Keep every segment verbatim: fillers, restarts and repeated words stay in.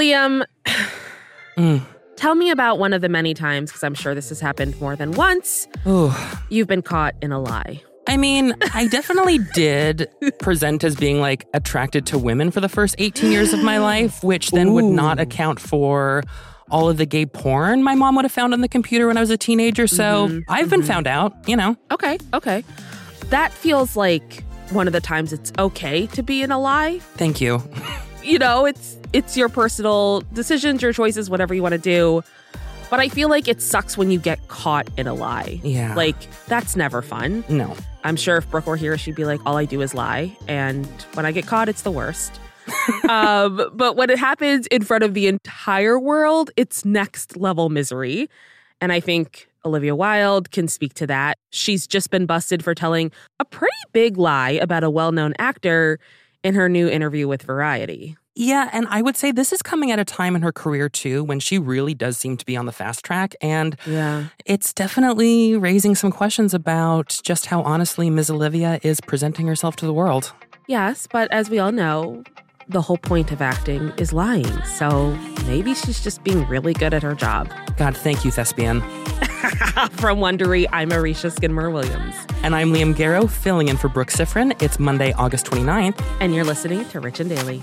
Liam, mm. tell me about one of the many times, because I'm sure this has happened more than once, Ooh. you've been caught in a lie. I mean, I definitely did present as being, like, attracted to women for the first eighteen years of my life, which then Ooh. would not account for all of the gay porn my mom would have found on the computer when I was a teenager. So mm-hmm. I've mm-hmm. been found out, you know. Okay, okay. That feels like one of the times it's okay to be in a lie. Thank you. You know, it's it's your personal decisions, your choices, whatever you want to do. But I feel like it sucks when you get caught in a lie. Yeah. Like, that's never fun. No. I'm sure if Brooke were here, she'd be like, all I do is lie. And when I get caught, it's the worst. um, but when it happens in front of the entire world, it's next level misery. And I think Olivia Wilde can speak to that. She's just been busted for telling a pretty big lie about a well-known actor in her new interview with Variety. Yeah, and I would say this is coming at a time in her career, too, when she really does seem to be on the fast track. And yeah. it's definitely raising some questions about just how honestly Miz Olivia is presenting herself to the world. Yes, but as we all know, the whole point of acting is lying. So maybe she's just being really good at her job. God, thank you, thespian. From Wondery, I'm Aricia Skidmore Williams. And I'm Liam Garrow, filling in for Brooke Sifrin. It's Monday, August twenty-ninth. And you're listening to Rich and Daily.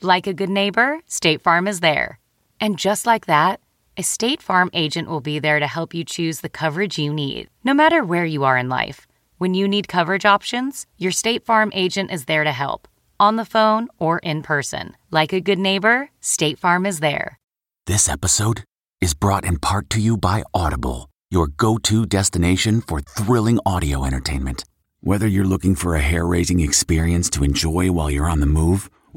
Like a good neighbor, State Farm is there. And just like that, a State Farm agent will be there to help you choose the coverage you need, no matter where you are in life. When you need coverage options, your State Farm agent is there to help, on the phone or in person. Like a good neighbor, State Farm is there. This episode is brought in part to you by Audible, your go-to destination for thrilling audio entertainment. Whether you're looking for a hair-raising experience to enjoy while you're on the move,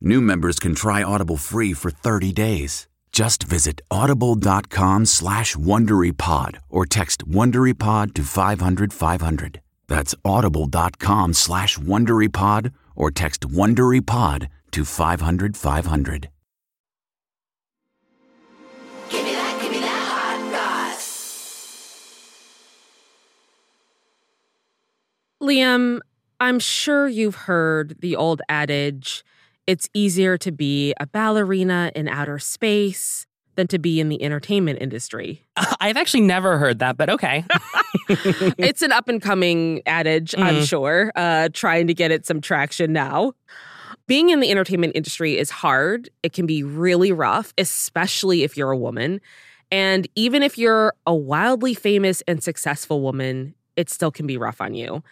new members can try Audible free for thirty days. Just visit audible.com slash WonderyPod or text WonderyPod to five hundred, five hundred. That's audible.com slash WonderyPod or text WonderyPod to five hundred, five hundred. Give me that, give me that hot sauce. Liam, I'm sure you've heard the old adage, it's easier to be a ballerina in outer space than to be in the entertainment industry. I've actually never heard that, but okay. It's an up-and-coming adage, mm. I'm sure, uh, trying to get it some traction now. Being in the entertainment industry is hard. It can be really rough, especially if you're a woman. And even if you're a wildly famous and successful woman, it still can be rough on you.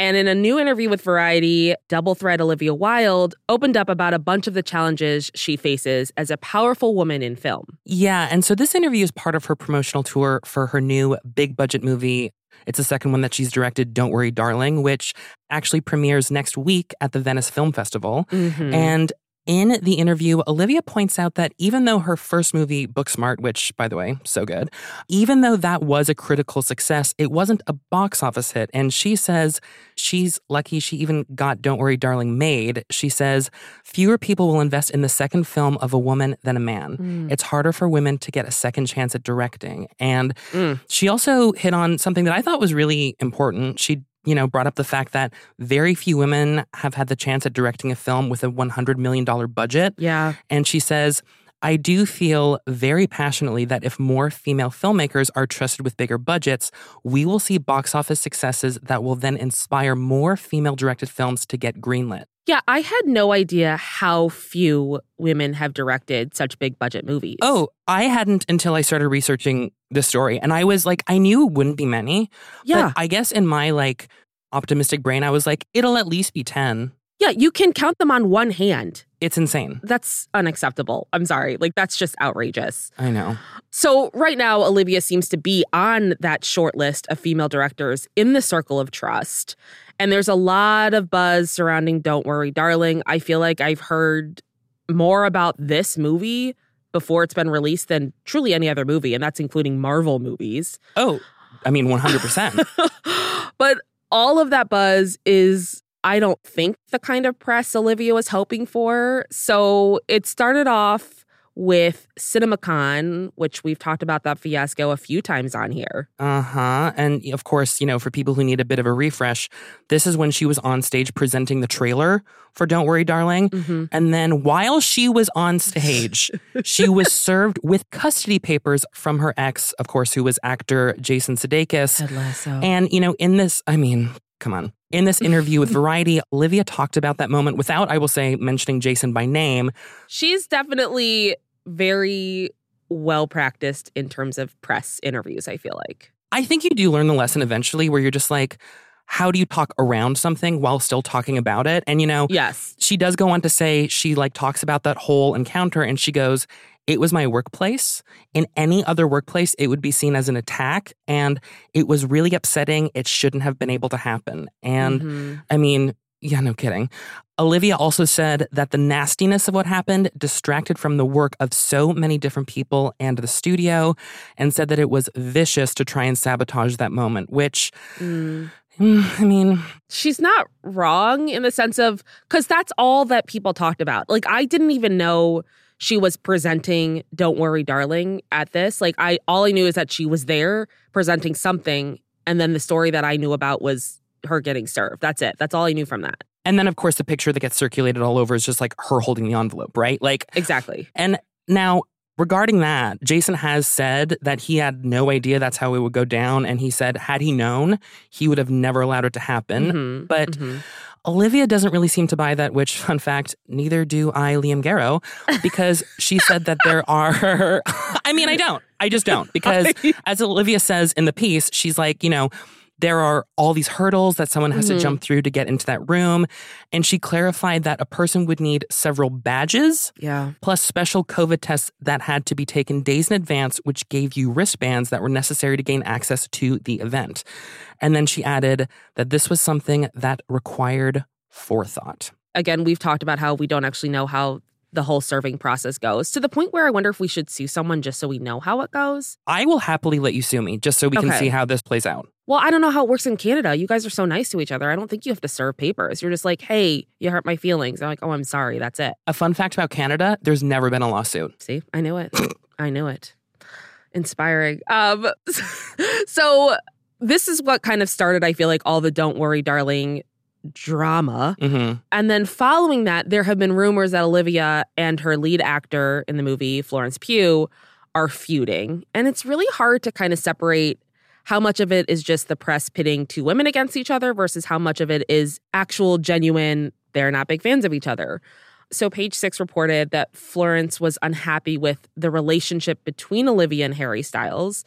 And in a new interview with Variety, Double Thread Olivia Wilde opened up about a bunch of the challenges she faces as a powerful woman in film. Yeah, and so this interview is part of her promotional tour for her new big-budget movie. It's the second one that she's directed, Don't Worry Darling, which actually premieres next week at the Venice Film Festival. Mm-hmm. And In the interview, Olivia points out that even though her first movie, Booksmart, which, by the way, so good, even though that was a critical success, it wasn't a box office hit. And she says she's lucky she even got Don't Worry Darling made. She says fewer people will invest in the second film of a woman than a man. Mm. It's harder for women to get a second chance at directing. And mm. she also hit on something that I thought was really important. She you know, brought up the fact that very few women have had the chance at directing a film with a one hundred million dollars budget. Yeah. And she says, I do feel very passionately that if more female filmmakers are trusted with bigger budgets, we will see box office successes that will then inspire more female-directed films to get greenlit. Yeah, I had no idea how few women have directed such big budget movies. Oh, I hadn't until I started researching the story. And I was like, I knew it wouldn't be many. Yeah. But I guess in my like optimistic brain, I was like, it'll at least be ten. Yeah, you can count them on one hand. It's insane. That's unacceptable. I'm sorry. Like, that's just outrageous. I know. So right now, Olivia seems to be on that short list of female directors in the circle of trust. And there's a lot of buzz surrounding Don't Worry, Darling. I feel like I've heard more about this movie before it's been released than truly any other movie. And that's including Marvel movies. Oh, I mean, one hundred percent. But all of that buzz is, I don't think, the kind of press Olivia was hoping for. So it started off with CinemaCon, which we've talked about that fiasco a few times on here. Uh-huh. And of course, you know, for people who need a bit of a refresh, this is when she was on stage presenting the trailer for Don't Worry, Darling. Mm-hmm. And then while she was on stage, she was served with custody papers from her ex, of course, who was actor Jason Sudeikis. Ted Lasso. And, you know, in this, I mean, come on. In this interview with Variety, Olivia talked about that moment without, I will say, mentioning Jason by name. She's definitely very well-practiced in terms of press interviews, I feel like. I think you do learn the lesson eventually where you're just like, how do you talk around something while still talking about it? And, you know, yes, she does go on to say she, like, talks about that whole encounter and she goes, it was my workplace. In any other workplace, it would be seen as an attack. And it was really upsetting. It shouldn't have been able to happen. And mm-hmm. I mean, yeah, no kidding. Olivia also said that the nastiness of what happened distracted from the work of so many different people and the studio, and said that it was vicious to try and sabotage that moment, which, mm. I mean, she's not wrong in the sense of, because that's all that people talked about. Like, I didn't even know she was presenting Don't Worry, Darling at this. Like, I all I knew is that she was there presenting something, and then the story that I knew about was her getting served. That's it. That's all I knew from that. And then, of course, the picture that gets circulated all over is just like her holding the envelope, right? Like, exactly. And now, regarding that, Jason has said that he had no idea that's how it would go down. And he said, had he known, he would have never allowed it to happen. Mm-hmm. But mm-hmm. Olivia doesn't really seem to buy that, which, fun fact, neither do I, Liam Garrow, because she said that there are... I mean, I don't. I just don't. Because as Olivia says in the piece, she's like, you know, there are all these hurdles that someone has mm-hmm. to jump through to get into that room. And she clarified that a person would need several badges, yeah, plus special COVID tests that had to be taken days in advance, which gave you wristbands that were necessary to gain access to the event. And then she added that this was something that required forethought. Again, we've talked about how we don't actually know how the whole serving process goes, to the point where I wonder if we should sue someone just so we know how it goes. I will happily let you sue me just so we okay. can see how this plays out. Well, I don't know how it works in Canada. You guys are so nice to each other. I don't think you have to serve papers. You're just like, hey, you hurt my feelings. I'm like, oh, I'm sorry. That's it. A fun fact about Canada, there's never been a lawsuit. See, I knew it. I knew it. Inspiring. Um, so this is what kind of started, I feel like, all the Don't Worry, Darling drama. Mm-hmm. And then following that, there have been rumors that Olivia and her lead actor in the movie, Florence Pugh, are feuding. And it's really hard to kind of separate how much of it is just the press pitting two women against each other versus how much of it is actual, genuine, they're not big fans of each other. So Page Six reported that Florence was unhappy with the relationship between Olivia and Harry Styles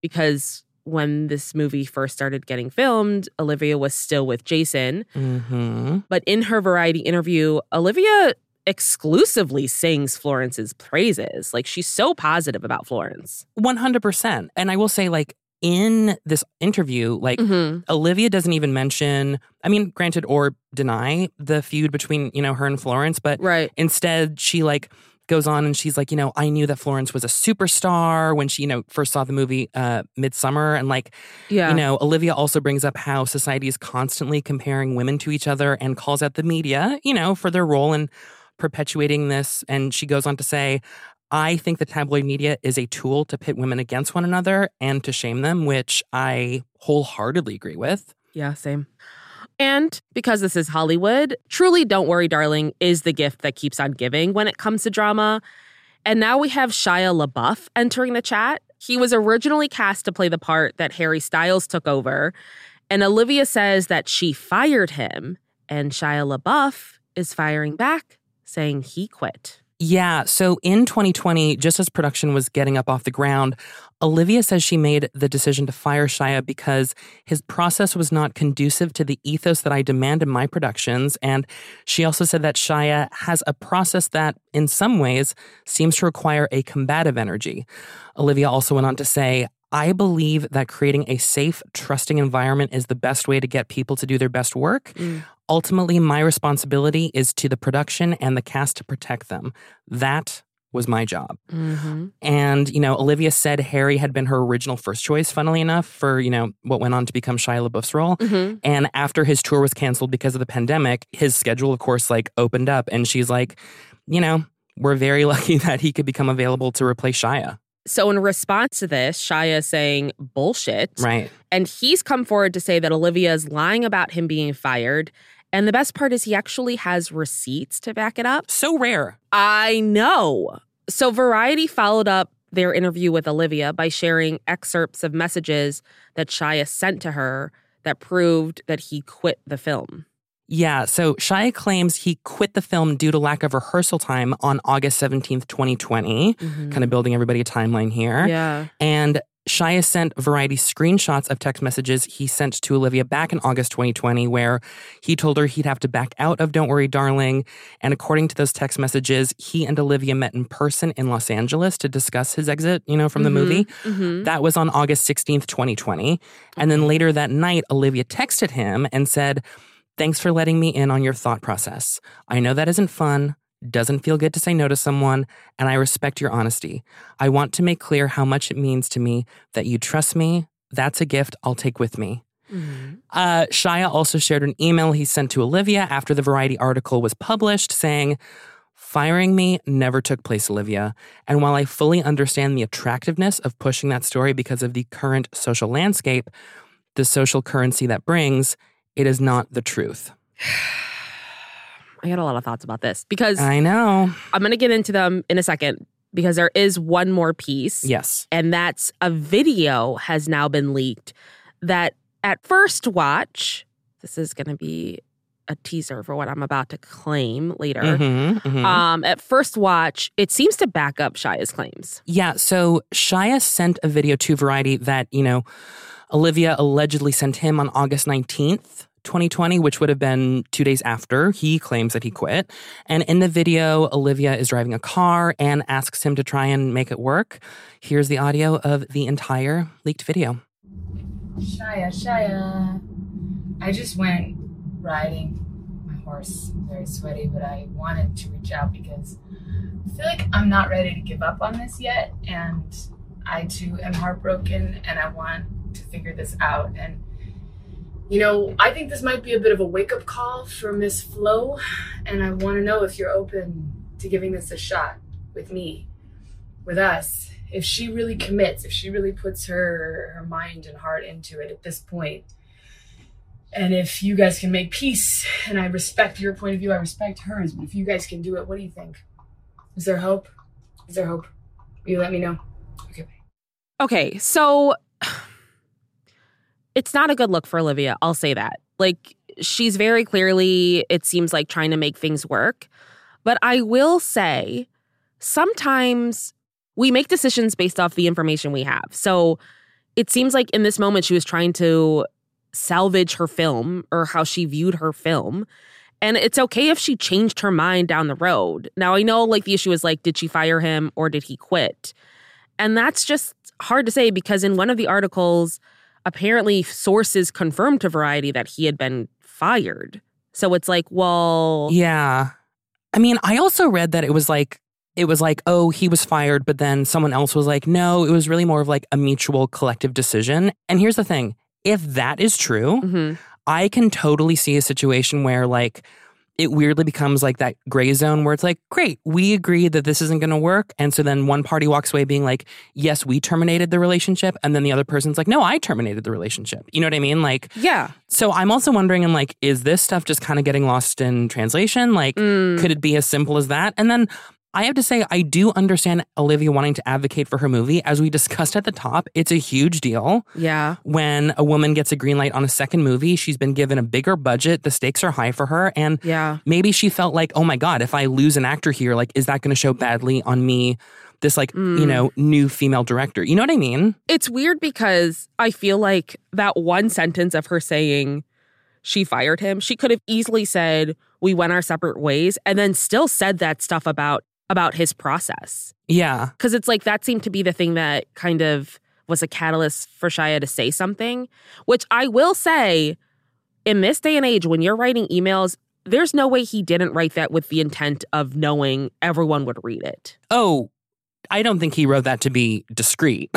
because when this movie first started getting filmed, Olivia was still with Jason. Mm-hmm. But in her Variety interview, Olivia exclusively sings Florence's praises. Like, she's so positive about Florence. one hundred percent. And I will say, like, in this interview, like, mm-hmm. Olivia doesn't even mention, I mean, granted or deny the feud between, you know, her and Florence, but right. instead she, like, goes on and she's like, you know, I knew that Florence was a superstar when she, you know, first saw the movie uh, Midsommar. And, like, yeah. you know, Olivia also brings up how society is constantly comparing women to each other and calls out the media, you know, for their role in perpetuating this. And she goes on to say, I think the tabloid media is a tool to pit women against one another and to shame them, which I wholeheartedly agree with. Yeah, same. And because this is Hollywood, truly Don't Worry Darling is the gift that keeps on giving when it comes to drama. And now we have Shia LaBeouf entering the chat. He was originally cast to play the part that Harry Styles took over. And Olivia says that she fired him. And Shia LaBeouf is firing back, saying he quit. Yeah, so in twenty twenty, just as production was getting up off the ground, Olivia says she made the decision to fire Shia because his process was not conducive to the ethos that I demand in my productions. And she also said that Shia has a process that, in some ways, seems to require a combative energy. Olivia also went on to say, I believe that creating a safe, trusting environment is the best way to get people to do their best work. Mm. Ultimately, my responsibility is to the production and the cast to protect them. That was my job. Mm-hmm. And, you know, Olivia said Harry had been her original first choice, funnily enough, for, you know, what went on to become Shia LaBeouf's role. Mm-hmm. And after his tour was canceled because of the pandemic, his schedule, of course, like, opened up. And she's like, you know, we're very lucky that he could become available to replace Shia. So in response to this, Shia is saying bullshit. Right. And he's come forward to say that Olivia is lying about him being fired. And the best part is he actually has receipts to back it up. So rare. I know. So Variety followed up their interview with Olivia by sharing excerpts of messages that Shia sent to her that proved that he quit the film. Yeah, so Shia claims he quit the film due to lack of rehearsal time on August seventeenth, twenty twenty. Mm-hmm. Kind of building everybody a timeline here. Yeah. And Shia sent Variety screenshots of text messages he sent to Olivia back in August twenty twenty, where he told her he'd have to back out of Don't Worry Darling. And according to those text messages, he and Olivia met in person in Los Angeles to discuss his exit, you know, from the mm-hmm. movie. Mm-hmm. That was on August sixteenth, twenty twenty. And then later that night, Olivia texted him and said, thanks for letting me in on your thought process. I know that isn't fun, doesn't feel good to say no to someone, and I respect your honesty. I want to make clear how much it means to me that you trust me. That's a gift I'll take with me. Mm-hmm. Uh, Shia also shared an email he sent to Olivia after the Variety article was published saying, firing me never took place, Olivia. And while I fully understand the attractiveness of pushing that story because of the current social landscape, the social currency that brings, it is not the truth. I had a lot of thoughts about this because I know I'm going to get into them in a second because there is one more piece. Yes. And that's a video has now been leaked that at first watch, this is going to be a teaser for what I'm about to claim later. Mm-hmm, mm-hmm. Um, at first watch, it seems to back up Shia's claims. Yeah. So Shia sent a video to Variety that, you know, Olivia allegedly sent him on August nineteenth, twenty twenty, which would have been two days after he claims that he quit. And in the video, Olivia is driving a car and asks him to try and make it work. Here's the audio of the entire leaked video. Shia, Shia. I just went riding my horse, very sweaty, but I wanted to reach out because I feel like I'm not ready to give up on this yet. And I, too, am heartbroken and I want to figure this out. And, you know, I think this might be a bit of a wake-up call for Miss Flo, and I want to know if you're open to giving this a shot with me, with us. If she really commits, if she really puts her, her mind and heart into it at this point, and if you guys can make peace, and I respect your point of view, I respect hers, but if you guys can do it, what do you think? Is there hope? Is there hope? Will you let me know? Okay, bye. Okay, so it's not a good look for Olivia. I'll say that. Like, she's very clearly, it seems like, trying to make things work. But I will say, sometimes we make decisions based off the information we have. So it seems like in this moment, she was trying to salvage her film or how she viewed her film. And it's okay if she changed her mind down the road. Now, I know, like, the issue is, like, did she fire him or did he quit? And that's just hard to say because in one of the articles, apparently sources confirmed to Variety that he had been fired. So it's like, well... Yeah. I mean, I also read that it was like, it was like, oh, he was fired, but then someone else was like, no, it was really more of like a mutual collective decision. And here's the thing. If that is true, mm-hmm. I can totally see a situation where like it weirdly becomes like that gray zone where it's like, great, we agree that this isn't going to work. And so then one party walks away being like, yes, we terminated the relationship. And then the other person's like, no, I terminated the relationship. You know what I mean? Like, yeah. So I'm also wondering, I'm like, is this stuff just kind of getting lost in translation? Like, mm. could it be as simple as that? And then I have to say, I do understand Olivia wanting to advocate for her movie. As we discussed at the top, it's a huge deal. Yeah. When a woman gets a green light on a second movie, she's been given a bigger budget. The stakes are high for her. And yeah. maybe she felt like, oh, my God, if I lose an actor here, like, is that going to show badly on me? This, like, mm. you know, new female director. You know what I mean? It's weird because I feel like that one sentence of her saying she fired him, she could have easily said we went our separate ways and then still said that stuff about about his process. Yeah. Because it's like that seemed to be the thing that kind of was a catalyst for Shia to say something, which I will say in this day and age, when you're writing emails, there's no way he didn't write that with the intent of knowing everyone would read it. Oh, I don't think he wrote that to be discreet.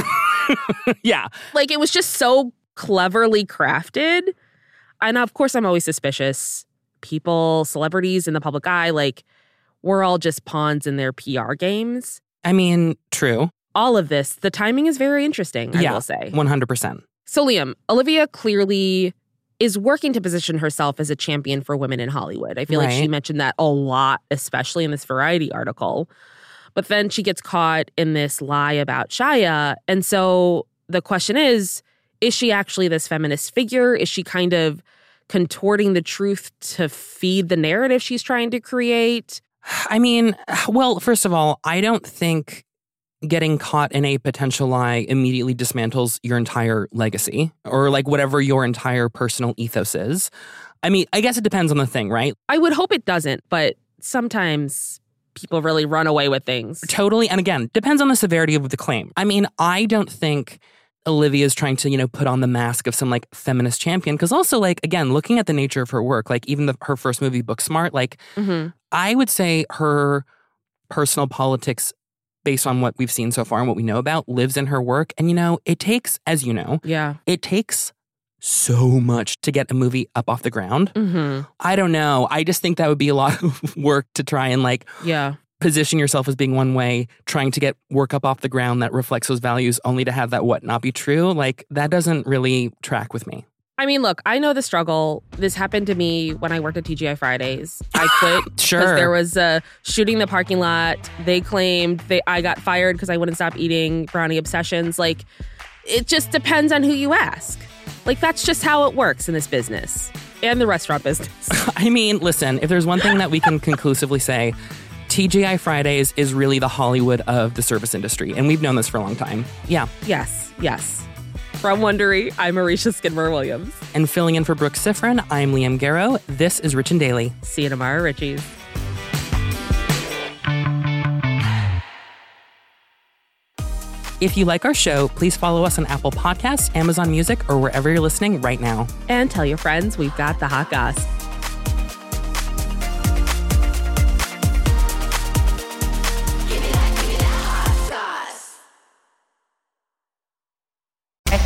Yeah. Like it was just so cleverly crafted. And of course, I'm always suspicious. People, celebrities in the public eye, like, we're all just pawns in their P R games. I mean, true. All of this, the timing is very interesting, I yeah, will say. one hundred percent. So, Liam, Olivia clearly is working to position herself as a champion for women in Hollywood. I feel right. like she mentioned that a lot, especially in this Variety article. But then she gets caught in this lie about Shia. And so the question is, is she actually this feminist figure? Is she kind of contorting the truth to feed the narrative she's trying to create? I mean, well, first of all, I don't think getting caught in a potential lie immediately dismantles your entire legacy or like whatever your entire personal ethos is. I mean, I guess it depends on the thing, right? I would hope it doesn't, but sometimes people really run away with things. Totally. And again, depends on the severity of the claim. I mean, I don't think Olivia's trying to, you know, put on the mask of some like feminist champion. Because also like, again, looking at the nature of her work, like even the, her first movie, Booksmart, like mm-hmm. I would say her personal politics, based on what we've seen so far and what we know about, lives in her work. And, you know, it takes, as you know, yeah, it takes so much to get a movie up off the ground. Mm-hmm. I don't know. I just think that would be a lot of work to try and like, yeah. position yourself as being one way, trying to get work up off the ground that reflects those values only to have that what not be true. Like, that doesn't really track with me. I mean, look, I know the struggle. This happened to me when I worked at T G I Fridays. I quit because sure. there was a shooting in the parking lot. They claimed they I got fired because I wouldn't stop eating brownie obsessions. Like, it just depends on who you ask. Like, that's just how it works in this business and the restaurant business. I mean, listen, if there's one thing that we can conclusively say, T G I Fridays is really the Hollywood of the service industry. And we've known this for a long time. Yeah. Yes. Yes. From Wondery, I'm Aricia Skidmore Williams. And filling in for Brooke Sifrin, I'm Liam Garrow. This is Rich and Daily. See you tomorrow, Richies. If you like our show, please follow us on Apple Podcasts, Amazon Music, or wherever you're listening right now. And tell your friends we've got the hot goss. I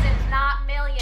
not millions.